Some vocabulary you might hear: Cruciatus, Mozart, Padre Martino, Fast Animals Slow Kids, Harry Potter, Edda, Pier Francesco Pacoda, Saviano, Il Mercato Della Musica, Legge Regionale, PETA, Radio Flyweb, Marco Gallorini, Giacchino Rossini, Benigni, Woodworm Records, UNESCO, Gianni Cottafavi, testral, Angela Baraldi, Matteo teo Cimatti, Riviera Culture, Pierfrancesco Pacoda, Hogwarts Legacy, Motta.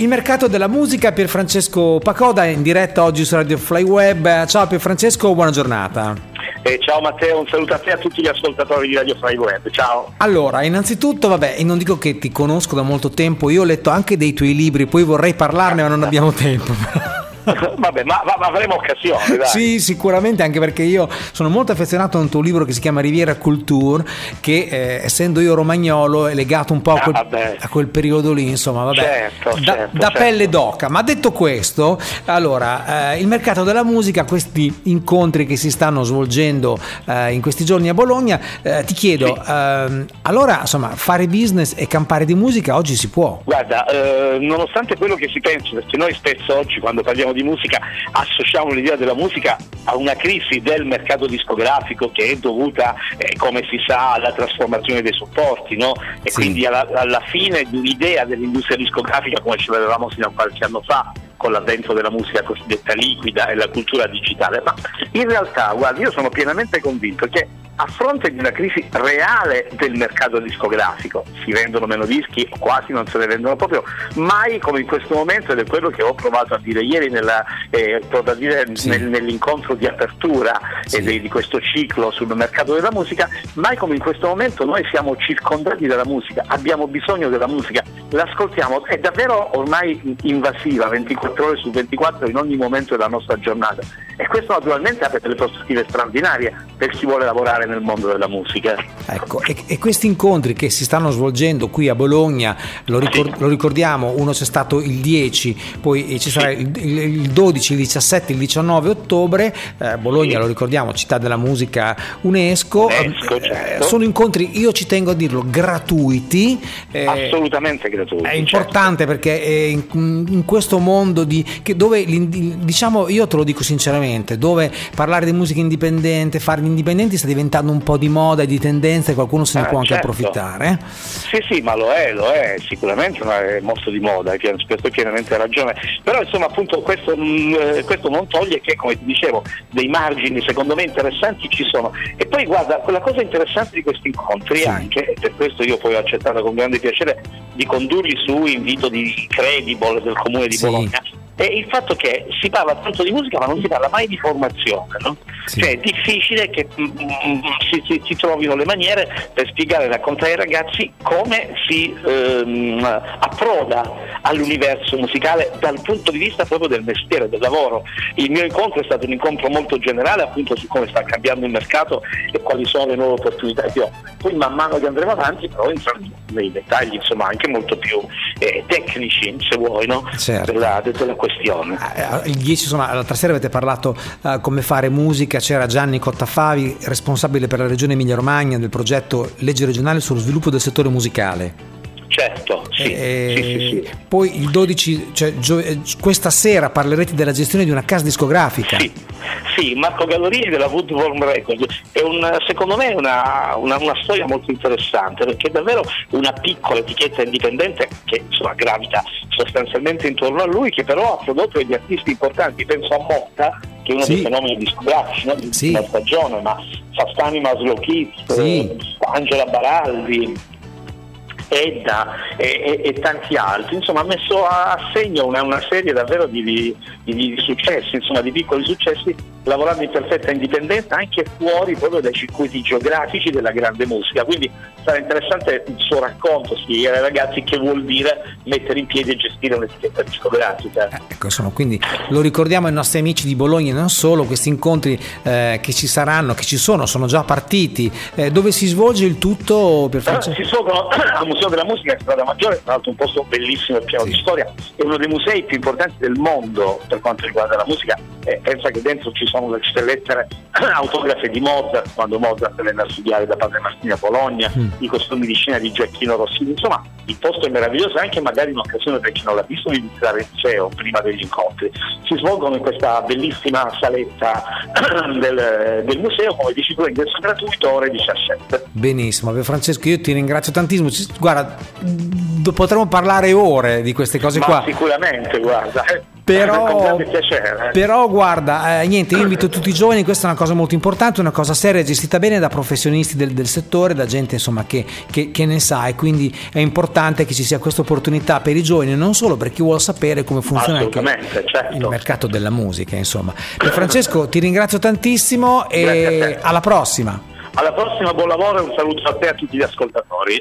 Il mercato della musica, Pierfrancesco Pacoda è in diretta oggi su Radio Flyweb. Ciao Pierfrancesco, buona giornata. Ciao Matteo, un saluto a te e a tutti gli ascoltatori di Radio Flyweb. Ciao. Allora, innanzitutto, non dico che ti conosco da molto tempo, io ho letto anche dei tuoi libri, poi vorrei parlarne ma non abbiamo tempo. Ma avremo occasione, dai. Sì, sicuramente, anche perché io sono molto affezionato a un tuo libro che si chiama Riviera Culture, che essendo io romagnolo è legato un po' a quel periodo lì, insomma, certo. Pelle d'oca. Ma detto questo, allora, il mercato della musica, questi incontri che si stanno svolgendo in questi giorni a Bologna, ti chiedo, sì. Allora, insomma, fare business e campare di musica oggi si può? Guarda, nonostante quello che si pensi, perché noi spesso oggi quando parliamo di musica associamo l'idea della musica a una crisi del mercato discografico che è dovuta, come si sa, alla trasformazione dei supporti, no? E sì. Quindi alla fine l'idea dell'industria discografica, come ci vedevamo fino a qualche anno fa con l'avvento della musica cosiddetta liquida e la cultura digitale, ma in realtà, guarda, io sono pienamente convinto che a fronte di una crisi reale del mercato discografico, si vendono meno dischi, quasi non se ne vendono proprio mai come in questo momento, ed è quello che ho provato a dire ieri nell'incontro di apertura di questo ciclo sul mercato della musica. Mai come in questo momento noi siamo circondati dalla musica, abbiamo bisogno della musica, l'ascoltiamo, è davvero ormai invasiva 24 ore su 24 in ogni momento della nostra giornata, e questo naturalmente apre delle prospettive straordinarie per chi vuole lavorare nel mondo della musica. Ecco, e questi incontri che si stanno svolgendo qui a Bologna, lo ricordiamo, uno c'è stato il 10, poi ci sarà il 12, il 17, il 19 ottobre, Bologna lo ricordiamo, città della musica UNESCO certo. Sono incontri, io ci tengo a dirlo, gratuiti, assolutamente gratuiti, è importante, certo. Perché in questo mondo dove, diciamo, io te lo dico sinceramente, dove parlare di musica indipendente, fare gli indipendenti sta diventando un po' di moda e di tendenza, e qualcuno se ne può anche approfittare. Sì, ma lo è, sicuramente è molto di moda, hai pienamente ragione, però insomma appunto questo non toglie che, come ti dicevo, dei margini secondo me interessanti ci sono. E poi guarda, quella cosa interessante di questi incontri anche, e per questo io poi ho accettato con grande piacere di condurli su invito di Credible del Comune di Bologna, è il fatto che si parla tanto di musica ma non si parla mai di formazione, no? Sì. Cioè è difficile che si trovino le maniere per spiegare e raccontare ai ragazzi come si approda all'universo musicale dal punto di vista proprio del mestiere, del lavoro. Il mio incontro è stato un incontro molto generale appunto su come sta cambiando il mercato e quali sono le nuove opportunità che ho. Poi man mano che andremo avanti però entriamo nei dettagli, insomma, anche molto più tecnici, se vuoi, no? Certo. della questione. Il 10, insomma, l'altra sera avete parlato come fare musica, c'era Gianni Cottafavi, responsabile per la regione Emilia-Romagna del progetto Legge Regionale sullo sviluppo del settore musicale. Certo, sì. Poi il 12, questa sera parlerete della gestione di una casa discografica. Sì, Marco Gallorini della Woodworm Records. È secondo me una storia molto interessante, perché è davvero una piccola etichetta indipendente che insomma gravita sostanzialmente intorno a lui, che però ha prodotto degli artisti importanti. Penso a Motta, che è uno dei fenomeni discografici, no? Di una stagione, ma Fast Animals Slow Kids, Angela Baraldi, Edda e tanti altri, insomma ha messo a segno una serie davvero di successi, insomma di piccoli successi, lavorando in perfetta indipendenza anche fuori proprio dai circuiti geografici della grande musica. Quindi sarà interessante il suo racconto, spiegare ai ragazzi che vuol dire mettere in piedi e gestire un'etichetta discografica. Ecco, insomma, quindi lo ricordiamo ai nostri amici di Bologna, non solo, questi incontri che ci saranno, che ci sono già partiti, dove si svolge il tutto per farci... Si sono al Museo della Musica, Strada Maggiore, tra l'altro un posto bellissimo e pieno di storia, è uno dei musei più importanti del mondo per quanto riguarda la musica. Pensa che dentro ci sono le lettere autografe di Mozart, quando Mozart venne a studiare da Padre Martino a Bologna, i costumi di scena di Giacchino Rossini, insomma il posto è meraviglioso, anche magari in occasione per chi non l'ha visto di visitare il museo prima degli incontri. Si svolgono in questa bellissima saletta del museo, come dici tu, ingresso gratuito, ore 17. Benissimo, Francesco, io ti ringrazio tantissimo, guarda, potremmo parlare ore di queste cose qua. Ma sicuramente, guarda. Però guarda, niente, io invito tutti i giovani, questa è una cosa molto importante, una cosa seria, gestita bene da professionisti del settore, da gente insomma che ne sa, e quindi è importante che ci sia questa opportunità per i giovani, non solo per chi vuole sapere come funziona anche il mercato della musica, insomma. Pierfrancesco, ti ringrazio tantissimo e alla prossima. Alla prossima, buon lavoro e un saluto a te e a tutti gli ascoltatori.